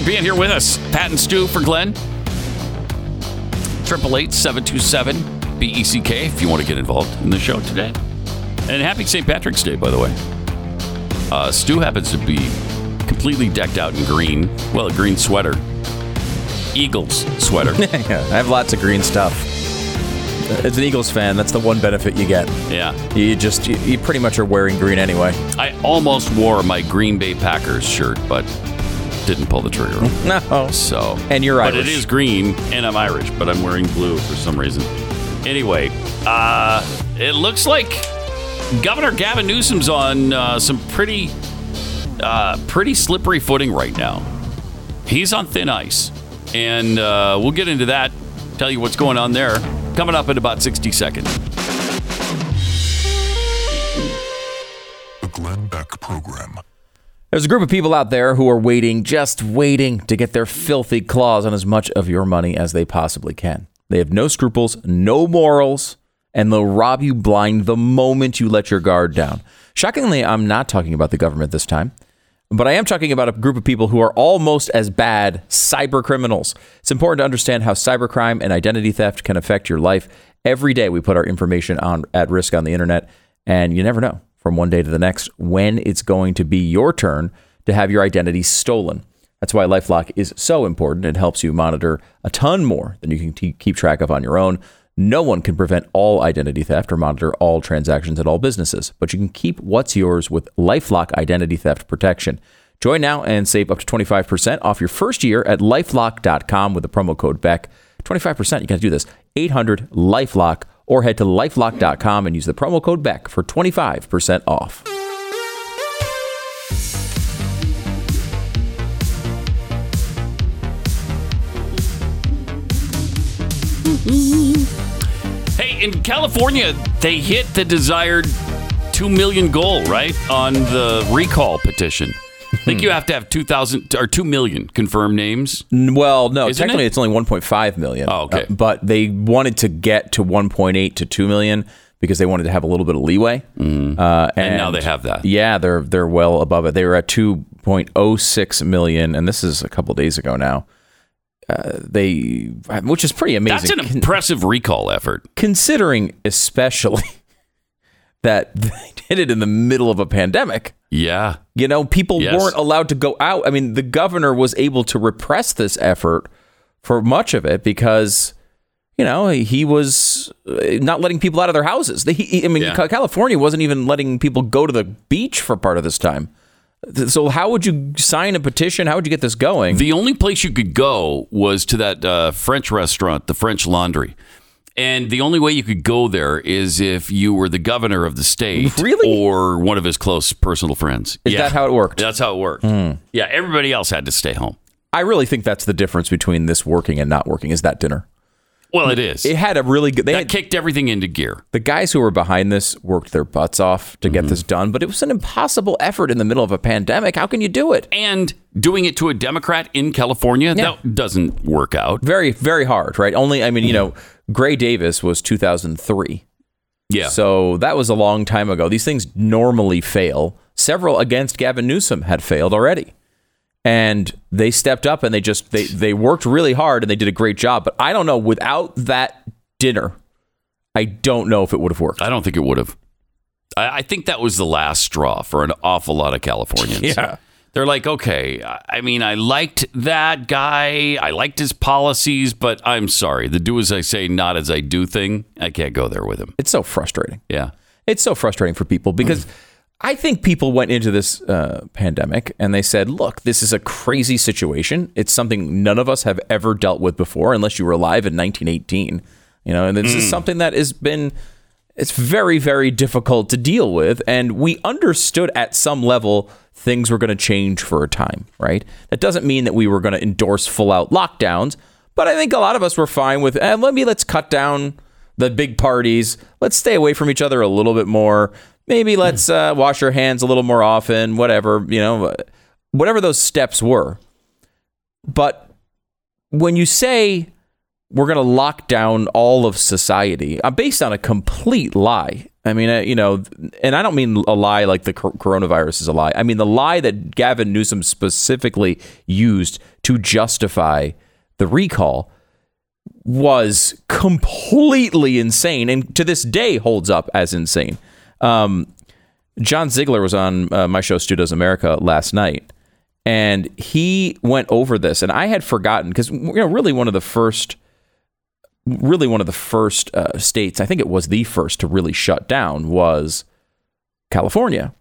for being here with us. Pat and Stu for Glenn. 888-727-BECK if you want to get involved in the show today. And happy St. Patrick's Day, by the way. Stu happens to be completely decked out in green. Well, a green sweater. Eagles sweater. Yeah, I have lots of green stuff. As an Eagles fan, that's the one benefit you get. Yeah. You pretty much are wearing green anyway. I almost wore my Green Bay Packers shirt, but didn't pull the trigger. No. So. And you're Irish. But it is green, and I'm Irish, but I'm wearing blue for some reason. Anyway, it looks like Governor Gavin Newsom's on some pretty slippery footing right now. He's on thin ice. And we'll get into that, tell you what's going on there. Coming up in about 60 seconds. The Glenn Beck Program. There's a group of people out there who are waiting to get their filthy claws on as much of your money as they possibly can. They have no scruples, no morals, and they'll rob you blind the moment you let your guard down. Shockingly, I'm not talking about the government this time. But I am talking about a group of people who are almost as bad cyber criminals. It's important to understand how cybercrime and identity theft can affect your life. Every day we put our information at risk on the internet, and you never know from one day to the next when it's going to be your turn to have your identity stolen. That's why LifeLock is so important. It helps you monitor a ton more than you can keep track of on your own. No one can prevent all identity theft or monitor all transactions at all businesses, but you can keep what's yours with LifeLock Identity Theft Protection. Join now and save up to 25% off your first year at LifeLock.com with the promo code BECK. 25%, you got to do this. 800-LIFELOCK or head to LifeLock.com and use the promo code BECK for 25% off. Hey, in California, they hit the desired 2 million goal, right, on the recall petition. I think you have to have 2,000 or 2 million confirmed names. Well, no, isn't technically it's only 1.5 million. Oh, okay. But they wanted to get to 1.8 to 2 million because they wanted to have a little bit of leeway. Mm. And now they have that. Yeah, they're well above it. They were at 2.06 million, and this is a couple of days ago now. Which is pretty amazing. That's an impressive recall effort. Considering especially that they did it in the middle of a pandemic. Yeah. You know, people weren't allowed to go out. I mean, the governor was able to repress this effort for much of it because, you know, he was not letting people out of their houses. California wasn't even letting people go to the beach for part of this time. So how would you sign a petition? How would you get this going? The only place you could go was to that French restaurant, the French Laundry. And the only way you could go there is if you were the governor of the state or one of his close personal friends. Is that how it worked? That's how it worked. Mm. Yeah, everybody else had to stay home. I really think that's the difference between this working and not working is that dinner. Well, it is. It had a really good... That kicked everything into gear. The guys who were behind this worked their butts off to get this done, but it was an impossible effort in the middle of a pandemic. How can you do it? And doing it to a Democrat in California, that doesn't work out. Very, very hard, right? Only, I mean, you know, Gray Davis was 2003. Yeah. So that was a long time ago. These things normally fail. Several against Gavin Newsom had failed already. And they stepped up and they worked really hard and they did a great job. But I don't know, without that dinner, I don't know if it would have worked. I don't think it would have. I think that was the last straw for an awful lot of Californians. Yeah. They're like, okay, I mean, I liked that guy. I liked his policies, but I'm sorry. The do as I say, not as I do thing, I can't go there with him. It's so frustrating. Yeah. It's so frustrating for people because... I think people went into this pandemic and they said, look, this is a crazy situation. It's something none of us have ever dealt with before, unless you were alive in 1918. You know, and this is something that has been, it's very, very difficult to deal with. And we understood at some level things were going to change for a time, right? That doesn't mean that we were going to endorse full out lockdowns, but I think a lot of us were fine with, let's cut down the big parties. Let's stay away from each other a little bit more. Maybe let's wash our hands a little more often, whatever, you know, whatever those steps were. But when you say we're going to lock down all of society, based on a complete lie, I mean, you know, and I don't mean a lie like the coronavirus is a lie. I mean, the lie that Gavin Newsom specifically used to justify the recall was completely insane, and to this day holds up as insane. John Ziegler was on my show, Stu Does America, last night, and he went over this, and I had forgotten because, you know, really one of the first states, I think it was the first to really shut down, was California.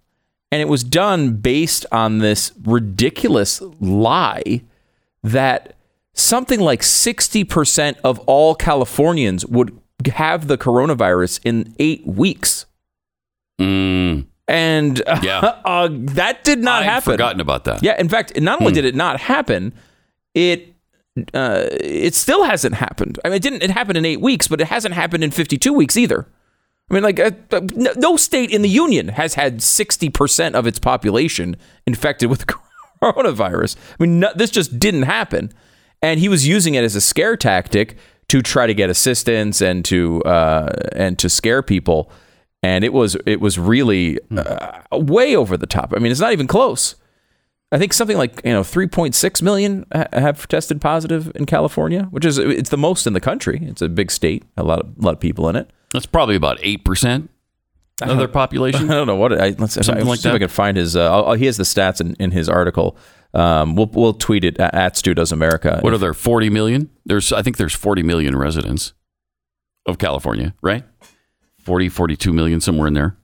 And it was done based on this ridiculous lie that something like 60% of all Californians would have the coronavirus in 8 weeks. And that did not happen. I'd forgotten about that. Yeah. In fact, not only did it not happen, it still hasn't happened. I mean, it happened in 8 weeks, but it hasn't happened in 52 weeks either. I mean, like, no state in the union has had 60% of its population infected with coronavirus. I mean, this just didn't happen. And he was using it as a scare tactic to try to get assistance and to scare people. And it was really way over the top. I mean, it's not even close. I think something like, you know, 3.6 million have tested positive in California, which is, it's the most in the country. It's a big state, a lot of people in it. That's probably about 8% of their population. I don't know what let's see if I can find his. He has the stats in his article. We'll tweet it at Stu Does America. What are there? 40 million? I think there's 40 million residents of California, right? 40, 42 million, somewhere in there.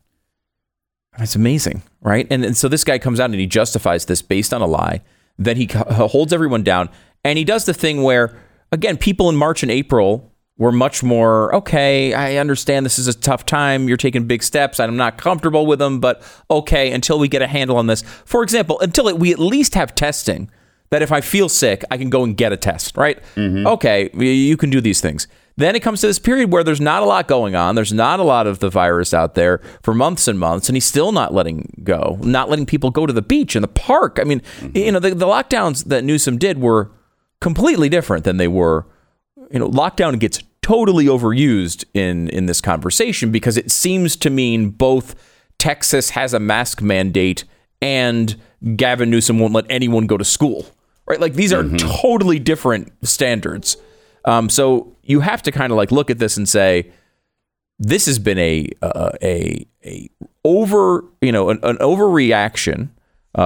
It's amazing, right? And so this guy comes out and he justifies this based on a lie. Then he holds everyone down. And he does the thing where, again, people in March and April were much more, okay, I understand this is a tough time. You're taking big steps. I'm not comfortable with them, but okay, until we get a handle on this. For example, we at least have testing, that if I feel sick, I can go and get a test, right? Mm-hmm. Okay, you can do these things. Then it comes to this period where there's not a lot going on. There's not a lot of the virus out there for months and months, and he's still not letting people go to the beach and the park. I mean, you know, the lockdowns that Newsom did were completely different than they were. You know, lockdown gets totally overused in this conversation because it seems to mean both Texas has a mask mandate and Gavin Newsom won't let anyone go to school, right? Like, these are totally different standards. So you have to kind of like look at this and say, this has been an overreaction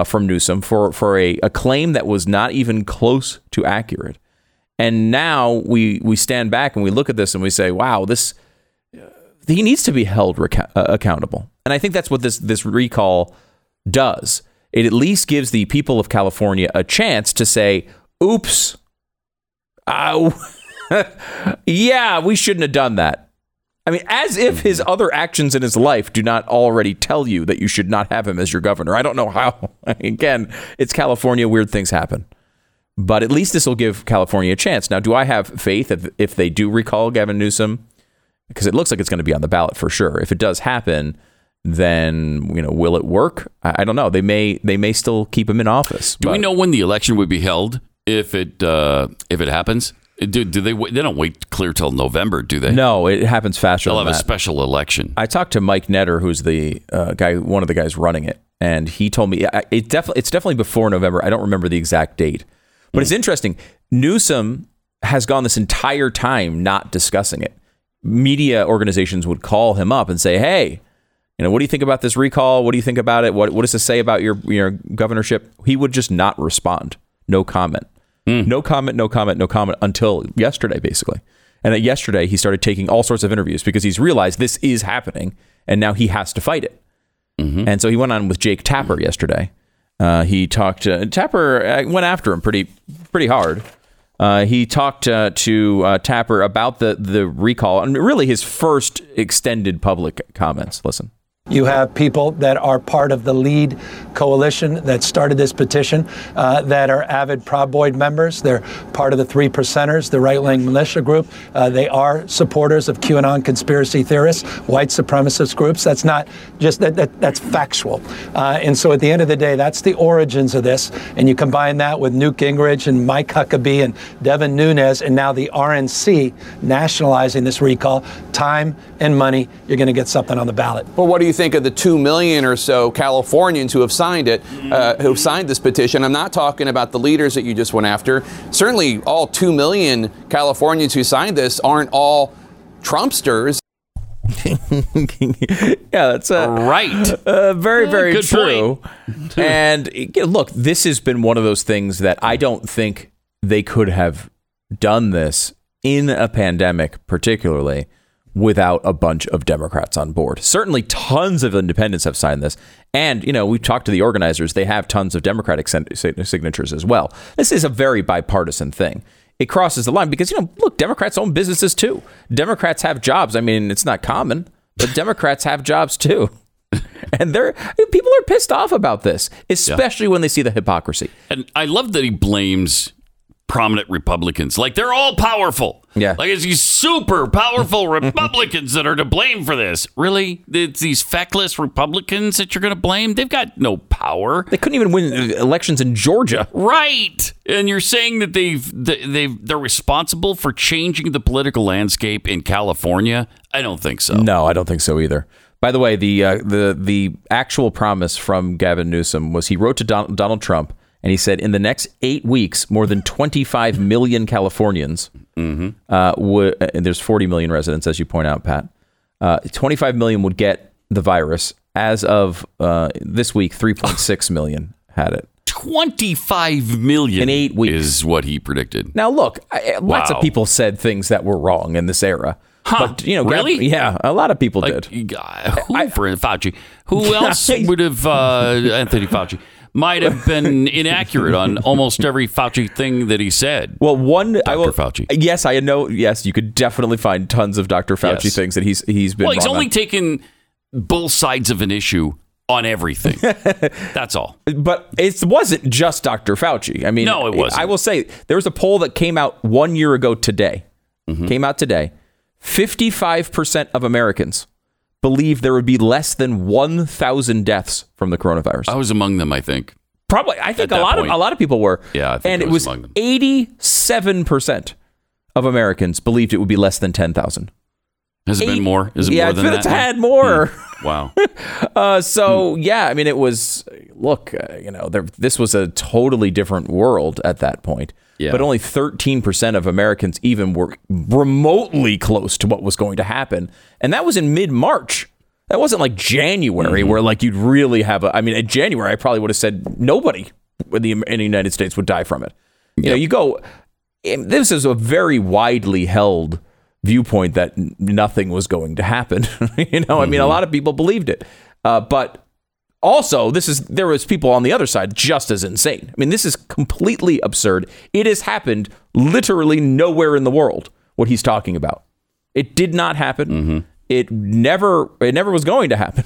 from Newsom for a claim that was not even close to accurate. And now we stand back and we look at this and we say, wow, this, he needs to be held accountable. And I think that's what this recall does. It at least gives the people of California a chance to say, oops, yeah, we shouldn't have done that. I mean, as if his other actions in his life do not already tell you that you should not have him as your governor. I don't know how. Again, it's California. Weird things happen. But at least this will give California a chance. Now, do I have faith if they do recall Gavin Newsom? Because it looks like it's going to be on the ballot for sure. If it does happen, then, you know, will it work? I don't know. They may still keep him in office. Do we know when the election would be held if it happens? Do they don't wait clear till November, do they? No, it happens faster. They'll have a special election. I talked to Mike Netter, who's the guy, one of the guys running it, and he told me it's definitely before November. I don't remember the exact date, but it's interesting. Newsom has gone this entire time not discussing it. Media organizations would call him up and say, hey, you know, what do you think about this recall? What do you think about it? What does this say about your governorship? He would just not respond. No comment. No comment until yesterday, basically. And yesterday, he started taking all sorts of interviews because he's realized this is happening and now he has to fight it. Mm-hmm. And so he went on with Jake Tapper yesterday. He talked to Tapper, went after him pretty hard. He talked to Tapper about the recall and really his first extended public comments. Listen. You have people that are part of the LEAD coalition that started this petition that are avid Proud Boy members. They're part of the Three Percenters, the right-wing militia group. They are supporters of QAnon conspiracy theorists, white supremacist groups. That's not just that's factual. And so at the end of the day, that's the origins of this. And you combine that with Newt Gingrich and Mike Huckabee and Devin Nunes and now the RNC nationalizing this recall, time and money, you're going to get something on the ballot. Well, what do you think of the 2 million or so Californians who have signed it, who've signed this petition? I'm not talking about the leaders that you just went after. Certainly all 2 million Californians who signed this aren't all Trumpsters. Yeah, that's right. Very, very true. And look, this has been one of those things that I don't think they could have done this in a pandemic, particularly without a bunch of Democrats on board. Certainly tons of independents have signed this. And, you know, we talked to the organizers. They have tons of Democratic signatures as well. This is a very bipartisan thing. It crosses the line because, you know, look, Democrats own businesses, too. Democrats have jobs. I mean, it's not common, but Democrats have jobs, too. And people are pissed off about this, especially when they see the hypocrisy. And I love that he blames prominent Republicans. Like, they're all powerful. Yeah. Like, it's these super powerful Republicans that are to blame for this. Really? It's these feckless Republicans that you're going to blame? They've got no power. They couldn't even win elections in Georgia. Right. And you're saying that they're responsible for changing the political landscape in California? I don't think so. No, I don't think so either. By the way, the actual promise from Gavin Newsom was he wrote to Donald Trump, and he said, in the next 8 weeks, more than 25 million Californians, and there's 40 million residents, as you point out, Pat, 25 million would get the virus. As of this week, 3.6 million had it. 25 million in 8 weeks is what he predicted. Now, look, lots of people said things that were wrong in this era. Huh, but, you know, really? Yeah, a lot of people did. Fauci. Who else would have, Anthony Fauci? Might have been inaccurate on almost every Fauci thing that he said. Well, Fauci. Yes, I know. Yes, you could definitely find tons of Dr. Fauci things that he's been. Well, he's only taken both sides of an issue on everything. That's all. But it wasn't just Dr. Fauci. I mean, no, it wasn't. I will say there was a poll that came out 1 year ago today. 55% of Americans believe there would be less than 1,000 deaths from the coronavirus. I was among them, I think. Probably. I think a lot of people were. Yeah, I think. And it was 87% of Americans believed it would be less than 10,000. Has it been more? Is it more than that? Yeah, it's been a tad more. Wow. Yeah, I mean, it was, look, you know, this was a totally different world at that point. Yeah. But only 13% of Americans even were remotely close to what was going to happen. And that was in mid-March. That wasn't like January where like you'd really have a, I mean, in January, I probably would have said nobody in the United States would die from it. You know, you go, this is a very widely held viewpoint that nothing was going to happen. You know, I mean, a lot of people believed it. But also, there was people on the other side just as insane. I mean, this is completely absurd. It has happened literally nowhere in the world, what he's talking about. It did not happen. It never was going to happen.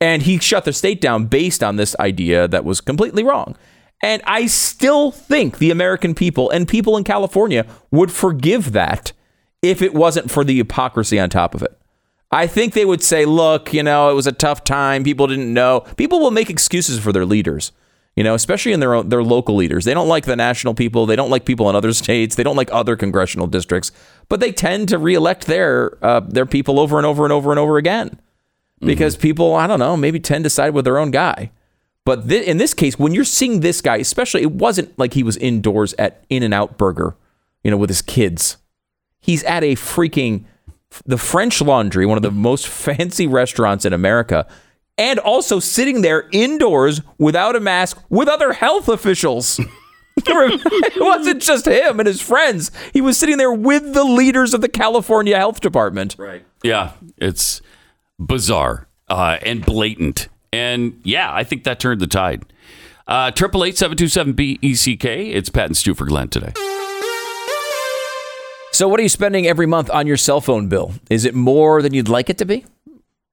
And he shut the state down based on this idea that was completely wrong. And I still think the American people and people in California would forgive that if it wasn't for the hypocrisy on top of it. I think they would say, look, you know, it was a tough time. People didn't know. People will make excuses for their leaders, you know, especially in their local leaders. They don't like the national people. They don't like people in other states. They don't like other congressional districts. But they tend to reelect their people over and over and over and over again because people, I don't know, maybe tend to side with their own guy. But in this case, when you're seeing this guy, especially, it wasn't like he was indoors at In-N-Out Burger, you know, with his kids. He's at a freaking... the French Laundry, one of the most fancy restaurants in America, and also sitting there indoors without a mask with other health officials. It wasn't just him and his friends. He was sitting there with the leaders of the California Health Department. Right. Yeah, it's bizarre and blatant. And yeah, I think that turned the tide. 888-727-BECK. It's Pat and Stu for Glenn today. So what are you spending every month on your cell phone bill? Is it more than you'd like it to be?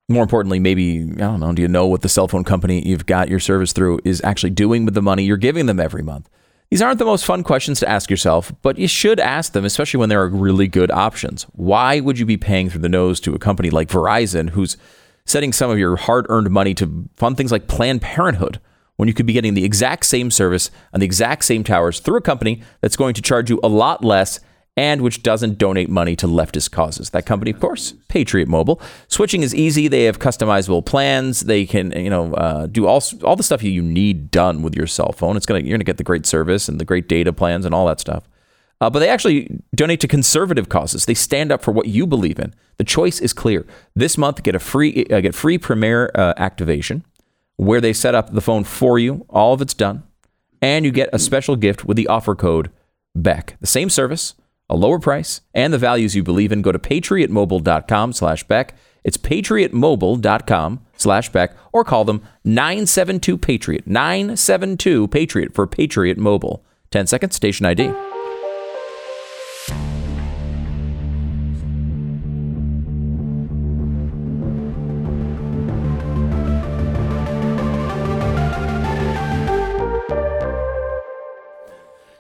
More importantly, maybe, I don't know, do you know what the cell phone company you've got your service through is actually doing with the money you're giving them every month? These aren't the most fun questions to ask yourself, but you should ask them, especially when there are really good options. Why would you be paying through the nose to a company like Verizon, who's setting some of your hard-earned money to fund things like Planned Parenthood, when you could be getting the exact same service on the exact same towers through a company that's going to charge you a lot less and which doesn't donate money to leftist causes? That company, of course, Patriot Mobile. Switching is easy. They have customizable plans. They can, do all the stuff you need done with your cell phone. You're going to get the great service and the great data plans and all that stuff. But they actually donate to conservative causes. They stand up for what you believe in. The choice is clear. This month, get free Premier activation, where they set up the phone for you. All of it's done, and you get a special gift with the offer code BECK. The same service, a lower price, and the values you believe in. Go to patriotmobile.com/Beck. It's patriotmobile.com/Beck, or call them 972-PATRIOT, 972-PATRIOT for Patriot Mobile. 10 seconds, station ID.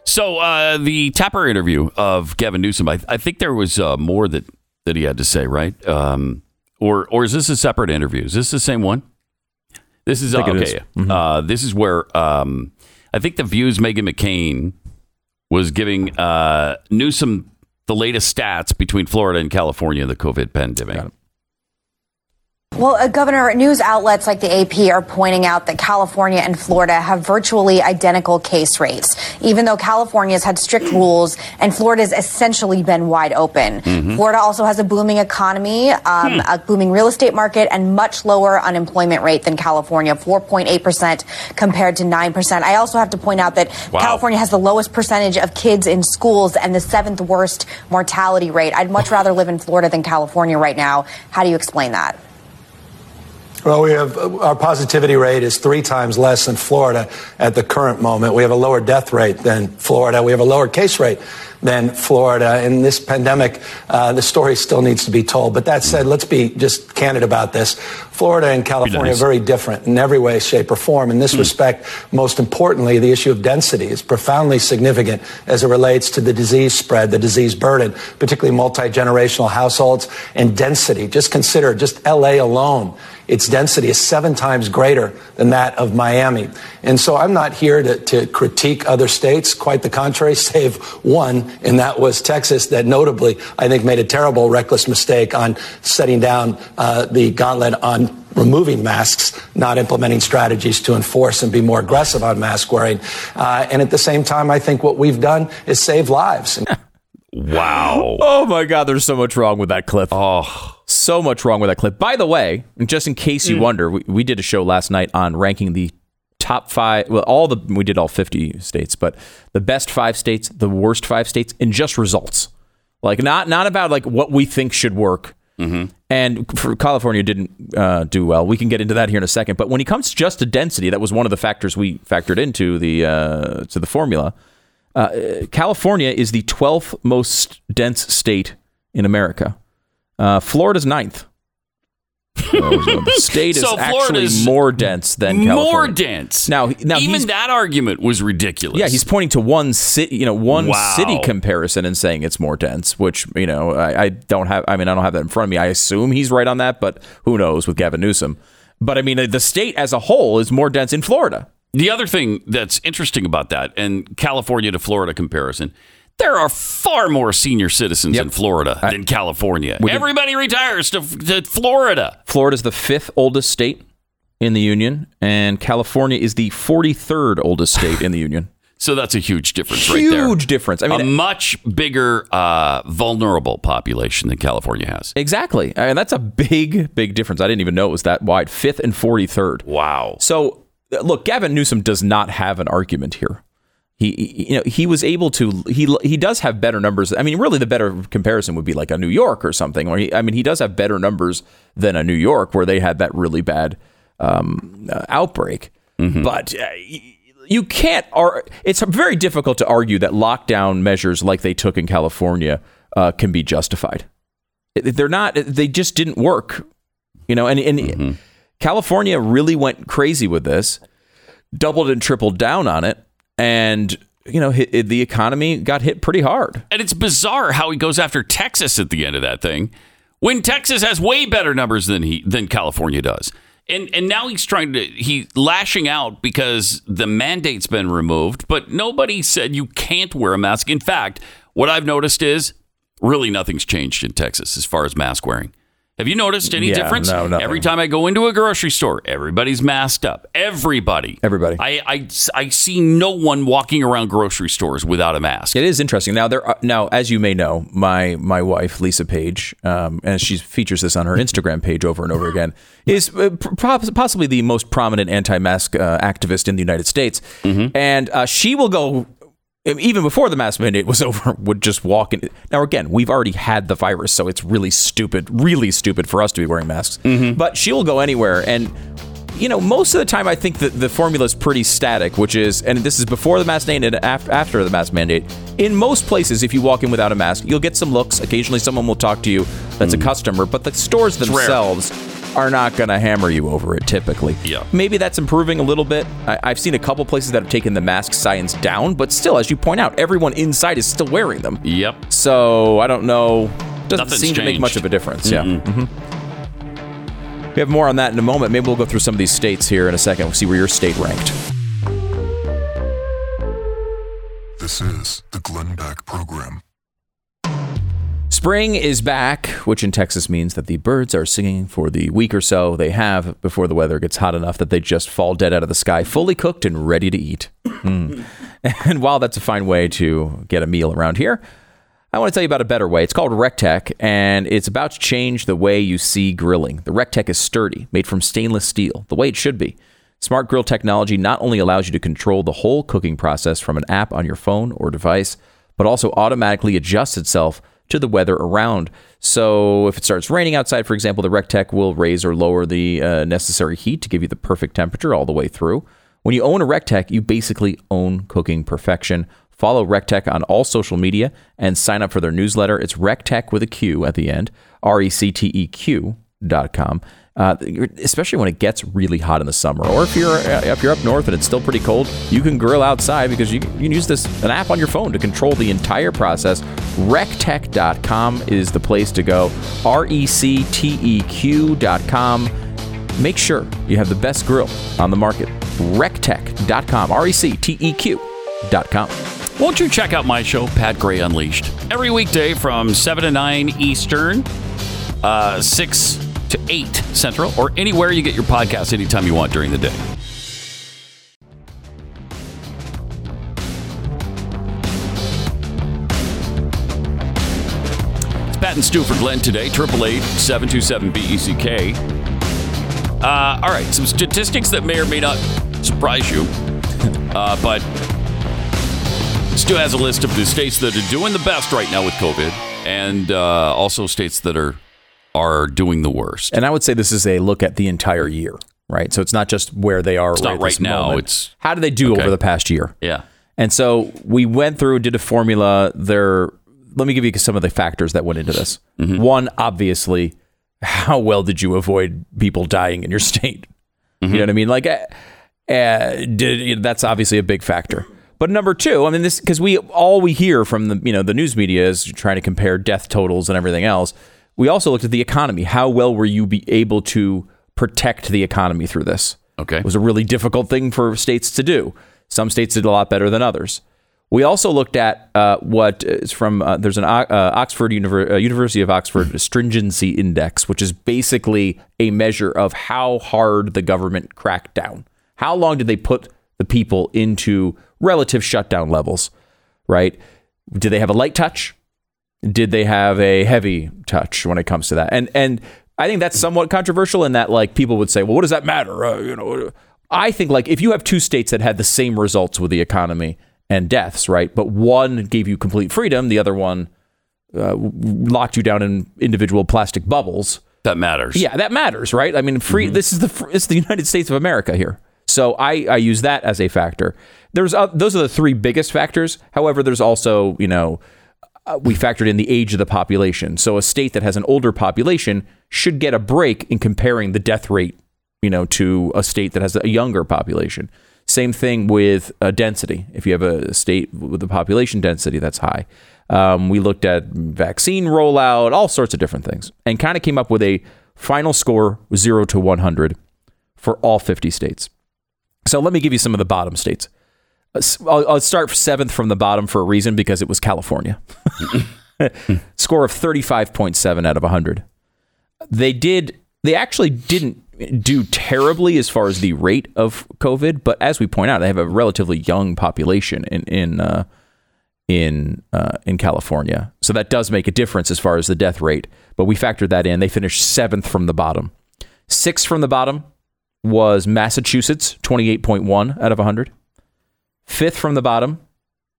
So the Tapper interview of Gavin Newsom, I think there was more that he had to say, right? Or is this a separate interview? Is this the same one? This is okay. Is. Mm-hmm. This is where I think the View's Meghan McCain was giving Newsom the latest stats between Florida and California in the COVID pandemic. Well, Governor, news outlets like the AP are pointing out that California and Florida have virtually identical case rates, even though California's had strict rules and Florida's essentially been wide open. Mm-hmm. Florida also has a booming economy, a booming real estate market, and much lower unemployment rate than California, 4.8% compared to 9%. I also have to point out that California has the lowest percentage of kids in schools and the seventh worst mortality rate. I'd much rather live in Florida than California right now. How do you explain that? Well, we have our positivity rate is 3 times less than Florida at the current moment. We have a lower death rate than Florida. We have a lower case rate than Florida. In this pandemic, the story still needs to be told. But that said, let's be just candid about this. Florida and California are very different in every way, shape, or form. In this respect, most importantly, the issue of density is profoundly significant as it relates to the disease spread, the disease burden, particularly multi-generational households and density. Just consider just L.A. alone. Its density is 7 times greater than that of Miami. And so I'm not here to critique other states. Quite the contrary, save one, and that was Texas, that notably, I think, made a terrible, reckless mistake on setting down the gauntlet on removing masks, not implementing strategies to enforce and be more aggressive on mask wearing. And at the same time, I think what we've done is save lives. Wow. Oh, my God. There's so much wrong with that clip. Oh, so much wrong with that clip. By the way, just in case you wonder, we did a show last night on ranking the top 5. Well, we did all 50 states, but the best 5 states, the worst 5 states, and just results. Like not about like what we think should work. Mm-hmm. And for California didn't do well. We can get into that here in a second. But when it comes just to density, that was one of the factors we factored into the to the formula. California is the 12th most dense state in America. Florida's 9th. The state is actually more dense than California. More dense. Now even that argument was ridiculous. Yeah, he's pointing to one city, city comparison and saying it's more dense, which, I don't have that in front of me. I assume he's right on that, but who knows with Gavin Newsom. But I mean, the state as a whole is more dense in Florida. The other thing that's interesting about that and California to Florida comparison, there are far more senior citizens in Florida than California. Everybody retires to Florida. Florida's the 5th oldest state in the union, and California is the 43rd oldest state in the union. So that's a huge difference right there. Huge difference. I mean, a much bigger vulnerable population than California has. Exactly. I mean, that's a big, big difference. I didn't even know it was that wide. 5th and 43rd. Wow. So look, Gavin Newsom does not have an argument here. He was able to. He does have better numbers. I mean, really, the better comparison would be like a New York or something. Where he does have better numbers than a New York, where they had that really bad outbreak. Mm-hmm. But you can't. It's very difficult to argue that lockdown measures like they took in California can be justified. They're not. They just didn't work. You know, and mm-hmm. California really went crazy with this, doubled and tripled down on it. And, you know, the economy got hit pretty hard. And it's bizarre how he goes after Texas at the end of that thing, when Texas has way better numbers than California does. And now he's he's lashing out because the mandate's been removed, but nobody said you can't wear a mask. In fact, what I've noticed is really nothing's changed in Texas as far as mask wearing. Have you noticed any difference? No, nothing. Every time I go into a grocery store, everybody's masked up. Everybody. I see no one walking around grocery stores without a mask. It is interesting. Now, as you may know, my wife, Lisa Page, and she features this on her Instagram page over and over again, is possibly the most prominent anti-mask activist in the United States. Mm-hmm. And she will go, even before the mask mandate was over, would just walk in. Now, again, we've already had the virus, so it's really stupid for us to be wearing masks. Mm-hmm. But she'll go anywhere. And, you know, most of the time, I think that the formula is pretty static, which is, and this is before the mask mandate and after the mask mandate. In most places, if you walk in without a mask, you'll get some looks. Occasionally, someone will talk to you that's a customer. But the stores themselves are not going to hammer you over it, typically. Yeah. Maybe that's improving a little bit. I've seen a couple places that have taken the mask science down, but still, as you point out, everyone inside is still wearing them. Yep. So, I don't know. Nothing's changed. To make much of a difference. Mm-mm. Yeah. Mm-hmm. We have more on that in a moment. Maybe we'll go through some of these states here in a second. We'll see where your state ranked. This is the Glenn Beck Program. Spring is back, which in Texas means that the birds are singing for the week or so they have before the weather gets hot enough that they just fall dead out of the sky, fully cooked and ready to eat. And while that's a fine way to get a meal around here, I want to tell you about a better way. It's called RecTeq, and it's about to change the way you see grilling. The RecTeq is sturdy, made from stainless steel, the way it should be. Smart grill technology not only allows you to control the whole cooking process from an app on your phone or device, but also automatically adjusts itself to the weather around. So if it starts raining outside, for example, the RecTeq will raise or lower the necessary heat to give you the perfect temperature all the way through. When you own a RecTeq, you basically own cooking perfection. Follow RecTeq on all social media and sign up for their newsletter. It's RecTeq with a Q at the end, RecTeq.com. Especially when it gets really hot in the summer, or if you're up north and it's still pretty cold, you can grill outside because you can use an app on your phone to control the entire process. RecTeq.com is the place to go. RecTeq.com. Make sure you have the best grill on the market. RecTeq.com. RecTeq.com. Won't you check out my show, Pat Gray Unleashed, every weekday from 7 to 9 Eastern, 6 to 8 Central, or anywhere you get your podcast anytime you want during the day. It's Pat and Stu for Glenn today, 888-727-BECK. All right, some statistics that may or may not surprise you, but Stu has a list of the states that are doing the best right now with COVID, and also states that are doing the worst. And I would say this is a look at the entire year, right? So it's not just where they are. It's right not right now. Moment. It's how do they do over the past year? Yeah. And so we went through, did a formula there. Let me give you some of the factors that went into this. Mm-hmm. One, obviously, how well did you avoid people dying in your state? Mm-hmm. You know what I mean? Like, that's obviously a big factor. But number two, I mean, this, because we hear from the news media is trying to compare death totals and everything else. We also looked at the economy. How well were you able to protect the economy through this? Okay. It was a really difficult thing for states to do. Some states did a lot better than others. We also looked at what is from, there's an Oxford University of Oxford stringency index, which is basically a measure of how hard the government cracked down. How long did they put the people into relative shutdown levels, right? Did they have a light touch? Did they have a heavy touch when it comes to that? And I think that's somewhat controversial in that, like, people would say, well, what does that matter? I think, like, if you have two states that had the same results with the economy and deaths, right? But one gave you complete freedom. The other one locked you down in individual plastic bubbles. That matters. Yeah, that matters, right? I mean, free. Mm-hmm. This is it's the United States of America here. So I use that as a factor. Those are the three biggest factors. However, there's also, we factored in the age of the population. So a state that has an older population should get a break in comparing the death rate, you know, to a state that has a younger population. Same thing with density. If you have a state with a population density that's high, we looked at vaccine rollout, all sorts of different things, and kind of came up with a final score 0 to 100 for all 50 states. So let me give you some of the bottom states. I'll start 7th from the bottom for a reason, because it was California. Score of 35.7 out of 100. They actually didn't do terribly as far as the rate of COVID, but as we point out, they have a relatively young population in California, so that does make a difference as far as the death rate. But we factored that in. They finished 7th from the bottom. 6th from the bottom was Massachusetts, 28.1 out of 100. 5th from the bottom,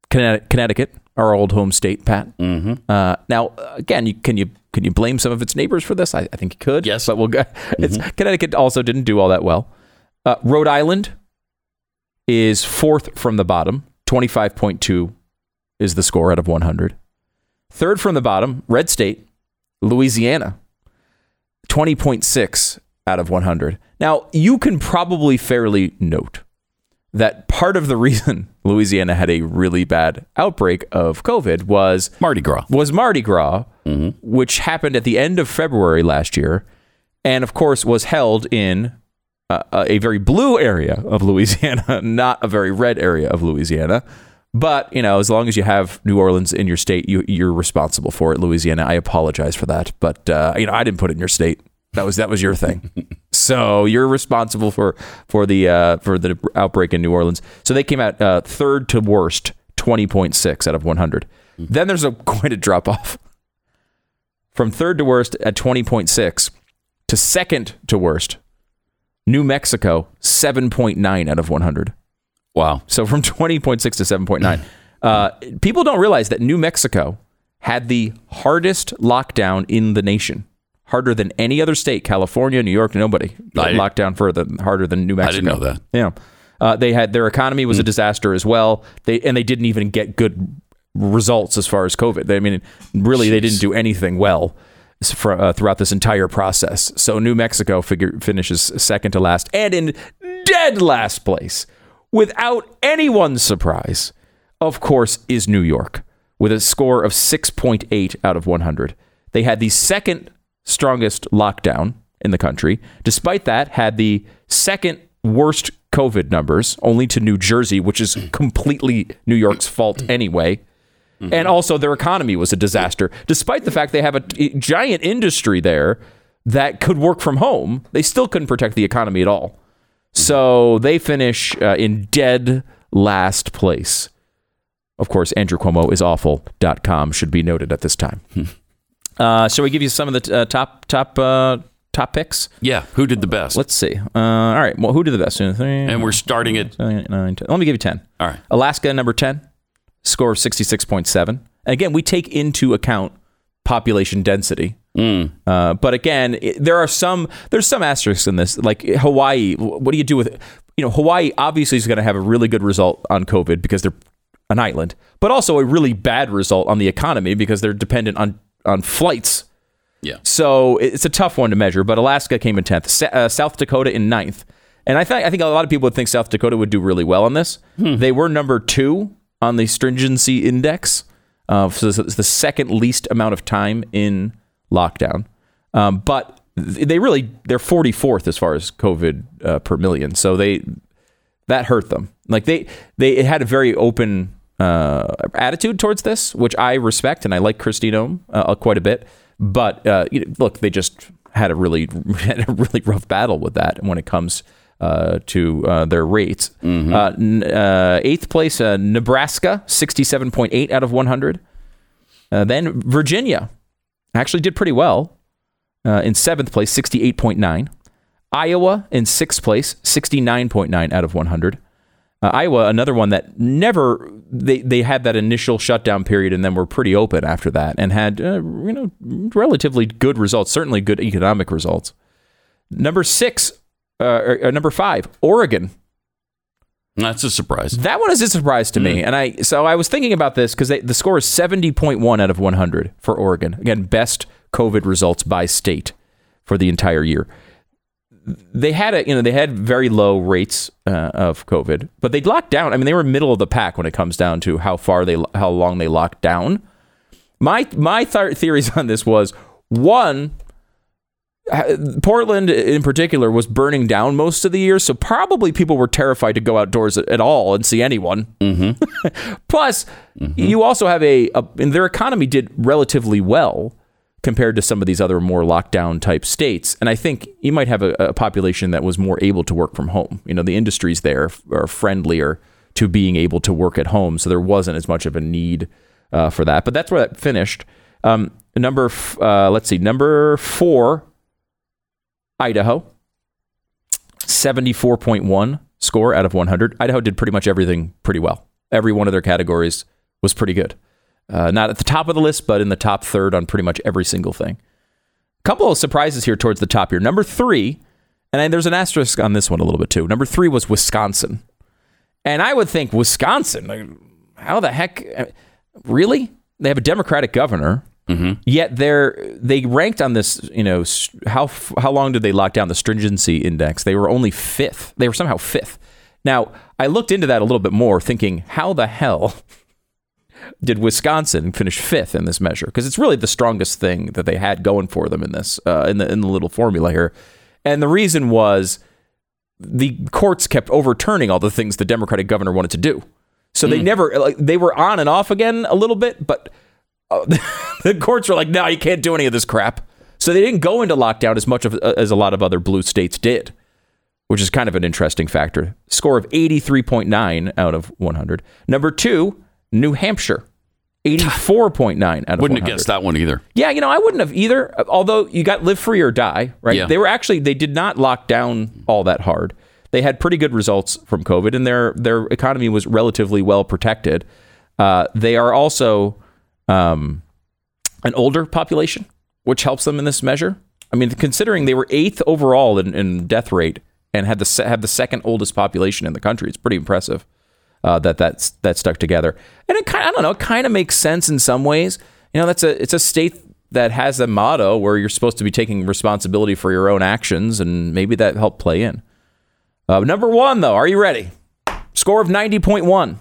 Connecticut, our old home state, Pat. Mm-hmm. Now, again, can you blame some of its neighbors for this? I think you could. Yes, but we'll go. Mm-hmm. Connecticut also didn't do all that well. Rhode Island is 4th from the bottom. 25.2 is the score out of 100. 3rd from the bottom, red state, Louisiana. 20.6 out of 100. Now, you can probably fairly note that part of the reason Louisiana had a really bad outbreak of COVID was Mardi Gras, mm-hmm. which happened at the end of February last year. And of course, was held in a very blue area of Louisiana, not a very red area of Louisiana. But, you know, as long as you have New Orleans in your state, you're responsible for it. Louisiana, I apologize for that. But, you know, I didn't put it in your state. That was your thing. So you're responsible for the outbreak in New Orleans. So they came out 3rd to worst, 20.6 out of 100. Mm-hmm. Then there's quite a drop off from 3rd to worst at 20.6 to 2nd to worst. New Mexico, 7.9 out of 100. Wow. So from 20.6 to 7.9. People don't realize that New Mexico had the hardest lockdown in the nation. Harder than any other state. California, New York, nobody locked down further, harder than New Mexico. I didn't know that. Yeah, they had their economy was a disaster as well. They didn't even get good results as far as COVID. They didn't do anything well throughout this entire process. So New Mexico finishes 2nd to last and in dead last place, without anyone's surprise, of course, is New York with a score of 6.8 out of 100. They had the 2nd strongest lockdown in the country. Despite that, had the 2nd worst COVID numbers, only to New Jersey, which is completely New York's fault anyway. Mm-hmm. And also their economy was a disaster. Despite the fact they have a giant industry there that could work from home, they still couldn't protect the economy at all. So they finish in dead last place. Of course, Andrew Cuomo is awful.com should be noted at this time. Shall we give you some of the top picks? Yeah. Who did the best? Let's see. All right. Well, who did the best? And we're starting at... Let me give you 10. All right. Alaska, number 10, score of 66.7. Again, we take into account population density. But again, there's some asterisks in this, like Hawaii. What do you do with it? You know, Hawaii obviously is going to have a really good result on COVID because they're an island, but also a really bad result on the economy because they're dependent on flights. Yeah. So it's a tough one to measure, but Alaska came in 10th, South Dakota in 9th. And I think a lot of people would think South Dakota would do really well on this. They were number 2 on the stringency index. So it's the 2nd least amount of time in lockdown. But they're 44th as far as COVID per million. So that hurt them. Like it had a very open attitude towards this, which I respect, and I like Kristi Noem quite a bit. But look, they just had a really rough battle with that when it comes to their rates. Mm-hmm. 8th place, Nebraska, 67.8 out of 100. Then Virginia actually did pretty well in 7th place, 68.9. Iowa in 6th place, 69.9 out of 100. Iowa, another one that they had that initial shutdown period and then were pretty open after that and had, relatively good results, certainly good economic results. Number 5, Oregon, That's a surprise. That one is a surprise to me. And I was thinking about this because the score is 70.1 out of 100 for Oregon. Again, best COVID results by state for the entire year. They had they had very low rates of COVID, but they locked down. I mean, they were middle of the pack when it comes down to how long they locked down. My theories on this was, one, Portland in particular was burning down most of the year, so probably people were terrified to go outdoors at all and see anyone. Mm-hmm. Plus, you also have and their economy did relatively well compared to some of these other more lockdown type states. And I think you might have a population that was more able to work from home. You know, the industries there are friendlier to being able to work at home, so there wasn't as much of a need for that. But that's where that finished. Number 4, Idaho, 74.1 score out of 100. Idaho did pretty much everything pretty well. Every one of their categories was pretty good. Not at the top of the list, but in the top third on pretty much every single thing. A couple of surprises here towards the top here. Number 3, and there's an asterisk on this one a little bit too. Number 3 was Wisconsin. And I would think Wisconsin, how the heck, really? They have a Democratic governor. Mm-hmm. Yet they ranked on this, how long did they lock down the stringency index? They were only fifth. They were somehow fifth. Now, I looked into that a little bit more thinking, how the hell did Wisconsin finish fifth in this measure? Because it's really the strongest thing that they had going for them in this, in the little formula here. And the reason was the courts kept overturning all the things the Democratic governor wanted to do. So they never, they were on and off again a little bit, but... the courts were like, no, you can't do any of this crap. So they didn't go into lockdown as much as a lot of other blue states did, which is kind of an interesting factor. Score of 83.9 out of 100. Number 2, New Hampshire, 84.9 out of 100. Wouldn't have guessed that one either. Yeah, I wouldn't have either. Although you got live free or die, right? Yeah. They did not lock down all that hard. They had pretty good results from COVID, and their economy was relatively well protected. They are also... an older population, which helps them in this measure. I mean, considering they were 8th overall in death rate and had the second oldest population in the country, it's pretty impressive that stuck together. And it kind of makes sense in some ways. It's a state that has a motto where you're supposed to be taking responsibility for your own actions, and maybe that helped play in. Number 1, though, are you ready? Score of 90.1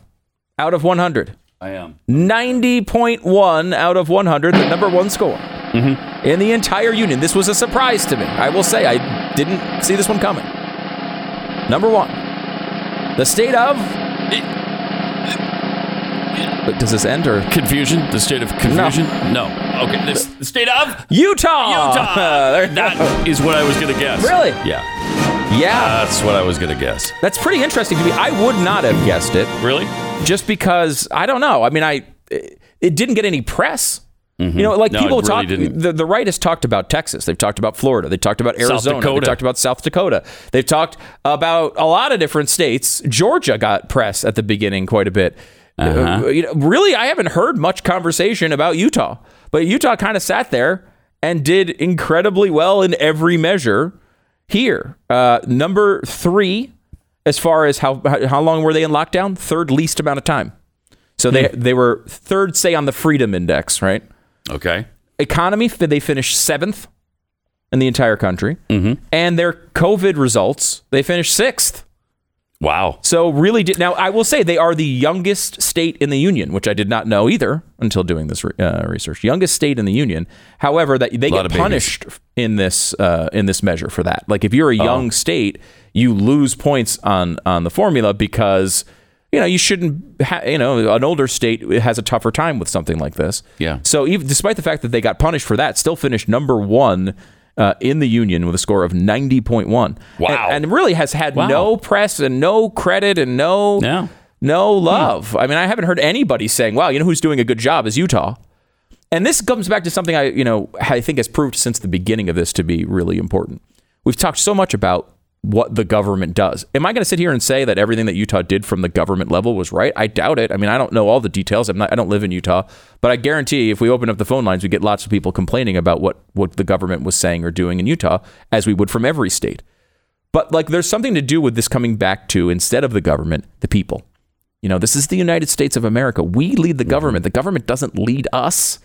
out of 100. I am. 90.1 out of 100, the number 1 score in the entire union. This was a surprise to me. I will say I didn't see this one coming. Number 1, the state of... Does this end or... Confusion? The state of confusion? No. Okay. The state of... Utah! That is what I was going to guess. Really? Yeah. That's what I was going to guess. That's pretty interesting to me. I would not have guessed it. Really? Just because, I don't know. I mean, it didn't get any press. Mm-hmm. People talk. Really the right has talked about Texas. They've talked about Florida. They talked about Arizona. They talked about South Dakota. They've talked about a lot of different states. Georgia got press at the beginning quite a bit. Uh-huh. Really, I haven't heard much conversation about Utah. But Utah kind of sat there and did incredibly well in every measure here. Number 3. As far as how long were they in lockdown? Third least amount of time. So they were third, say, on the freedom index, right? Okay. Economy, they finished 7th in the entire country. Mm-hmm. And their COVID results, they finished 6th. Wow. So really did. Now, I will say they are the youngest state in the union, which I did not know either until doing this research. Youngest state in the union. However, that they get punished in this measure for that. Like if you're a young state, you lose points on the formula because, you shouldn't, an older state has a tougher time with something like this. Yeah. So even despite the fact that they got punished for that, still finished number 1 in the union with a score of 90.1. Wow. And really has had no press and no credit and no love. I mean, I haven't heard anybody saying, wow, who's doing a good job is Utah. And this comes back to something I think has proved since the beginning of this to be really important. We've talked so much about what the government does. Am I going to sit here and say that everything that Utah did from the government level was right? I doubt it. I mean, I don't know all the details. I don't live in Utah, but I guarantee if we open up the phone lines, we get lots of people complaining about what the government was saying or doing in Utah, as we would from every state. But like, there's something to do with this coming back to, instead of the government, the people. You know, this is the United States of America. We lead the government. The government doesn't lead us.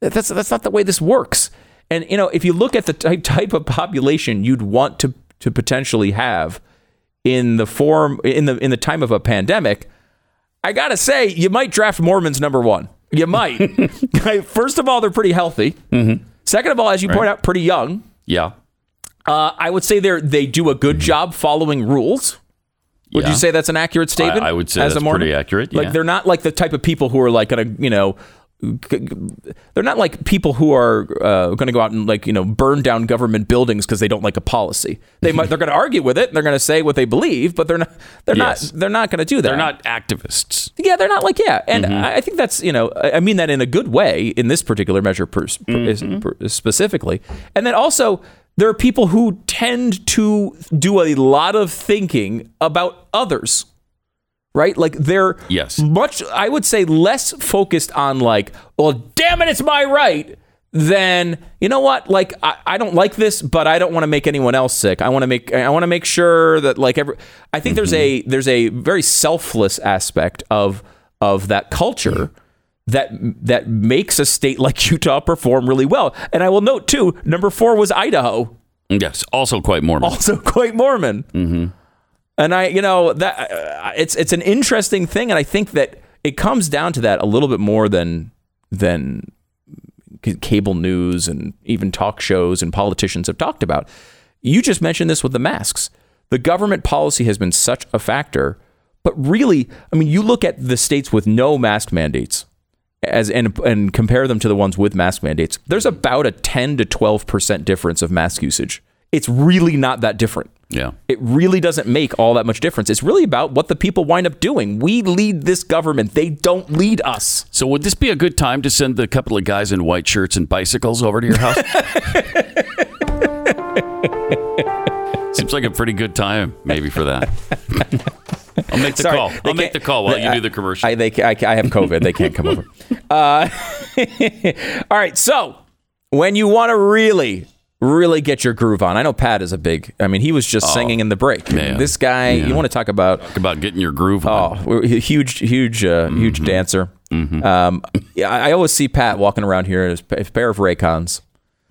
That's not the way this works. And, you know, if you look at the type of population you'd want to potentially have in the form in the time of a pandemic, I got to say, you might draft Mormons number one. You might. First of all, they're pretty healthy. Mm-hmm. Second of all, as you point out, pretty young. Yeah. I would say they do a good job following rules. Would you say that's an accurate statement? I would say that's pretty accurate. Yeah. Like, they're not like the type of people who are like going to, you know, they're not like people who are going to go out and, like, you know, burn down government buildings because they don't like a policy. They might, they're going to argue with it. And they're going to say what they believe, but they're not going to do that. They're not activists. Yeah, they're not like And I think that's, you know, I mean that in a good way in this particular measure specifically. And then also, there are people who tend to do a lot of thinking about others, right? Like, they're much, I would say, less focused on like, well, damn it, it's my right, than, you know what, like, I don't like this, but I don't want to make anyone else sick. I want to make sure that, like, I think there's a very selfless aspect of that culture that makes a state like Utah perform really well. And I will note, too, number 4 was Idaho. Yes, also quite Mormon. Mm-hmm. And I, you know, that it's an interesting thing, and I think that it comes down to that a little bit more than cable news and even talk shows and politicians have talked about. You just mentioned this with the masks. The government policy has been such a factor, but really, I mean, you look at the states with no mask mandates and compare them to the ones with mask mandates, there's about a 10 to 12% difference of mask usage. It's really not that different. Yeah. It really doesn't make all that much difference. It's really about what the people wind up doing. We lead this government. They don't lead us. So would this be a good time to send the couple of guys in white shirts and bicycles over to your house? Seems like a pretty good time maybe for that. I'll make the call. I'll make the call while you do the commercial. I have COVID. They can't come over. All right. So when you want to really get your groove on, I know Pat is he was just singing in the break. Man. This guy, you want to talk about getting your groove on. Oh, huge dancer. Mm-hmm. I always see Pat walking around here in a pair of Raycons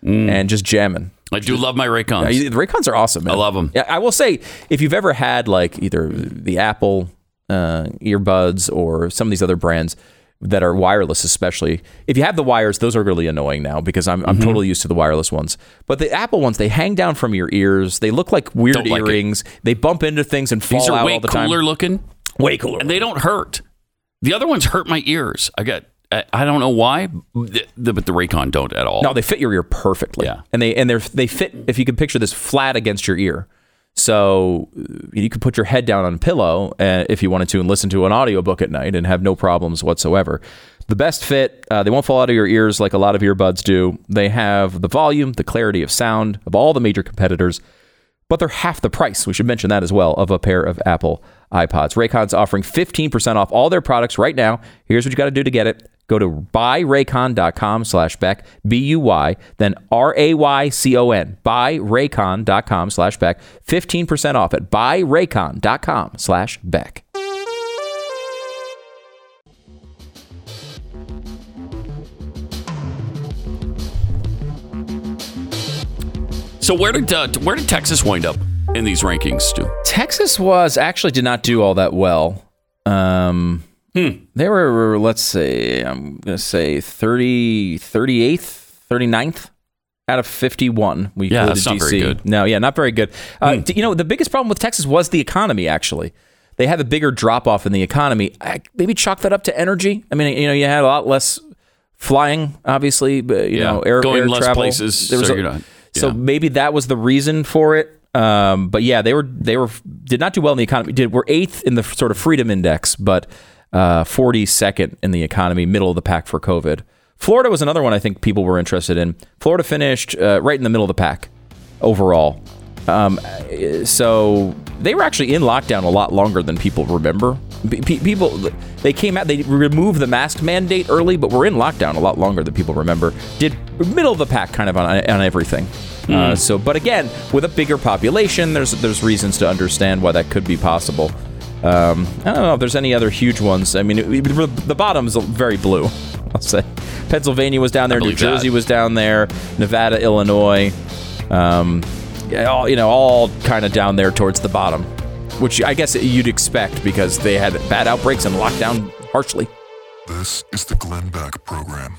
and just jamming. I do love my Raycons. The Raycons are awesome, man. I love them. I will say, if you've ever had like either the Apple earbuds or some of these other brands that are wireless, especially, if you have the wires, those are really annoying now because I'm totally used to the wireless ones. But the Apple ones, they hang down from your ears. They look like weird earrings. They bump into things and fall out all the time. These are way cooler looking. Way cooler. And they don't hurt. The other ones hurt my ears. I don't know why, but the Raycon don't at all. No, they fit your ear perfectly. Yeah. And they fit, if you can picture this, flat against your ear. So you could put your head down on a pillow if you wanted to and listen to an audiobook at night and have no problems whatsoever. The best fit, they won't fall out of your ears like a lot of earbuds do. They have the volume, the clarity of sound of all the major competitors, but they're half the price, we should mention that as well, of a pair of Apple iPods. Raycon's offering 15% off all their products right now. Here's what you got to do to get it. Go to buyraycon.com/Beck, B-U-Y, then R-A-Y-C-O-N, buyraycon.com/Beck, 15% off at buyraycon.com/Beck. So where did Texas wind up in these rankings, Stu? Texas did not do all that well. They were, let's say, I'm going to say 39th out of 51. That's not DC. Very good. No, not very good. You know, the biggest problem with Texas was the economy, actually. They had a bigger drop-off in the economy. Maybe chalk that up to energy. I mean, you know, you had a lot less flying, obviously, but, you know, air travel. Going less places, so you're not. Yeah. So maybe that was the reason for it. But yeah, they did not do well in the economy. We're 8th in the sort of freedom index, but 42nd in the economy, middle of the pack for COVID. Florida was another one I think people were interested in. Florida finished right in the middle of the pack overall. So they were actually in lockdown a lot longer than people remember. People, they came out, they removed the mask mandate early, but we're in lockdown a lot longer than people remember. Did middle of the pack kind of on everything. So, but again, with a bigger population, there's reasons to understand why that could be possible. I don't know if there's any other huge ones. I mean, the bottom is very blue, I'll say. Pennsylvania was down there. New Jersey was down there. Nevada, Illinois. All kind of down there towards the bottom, which I guess you'd expect because they had bad outbreaks and locked down harshly. This is the Glenn Beck program.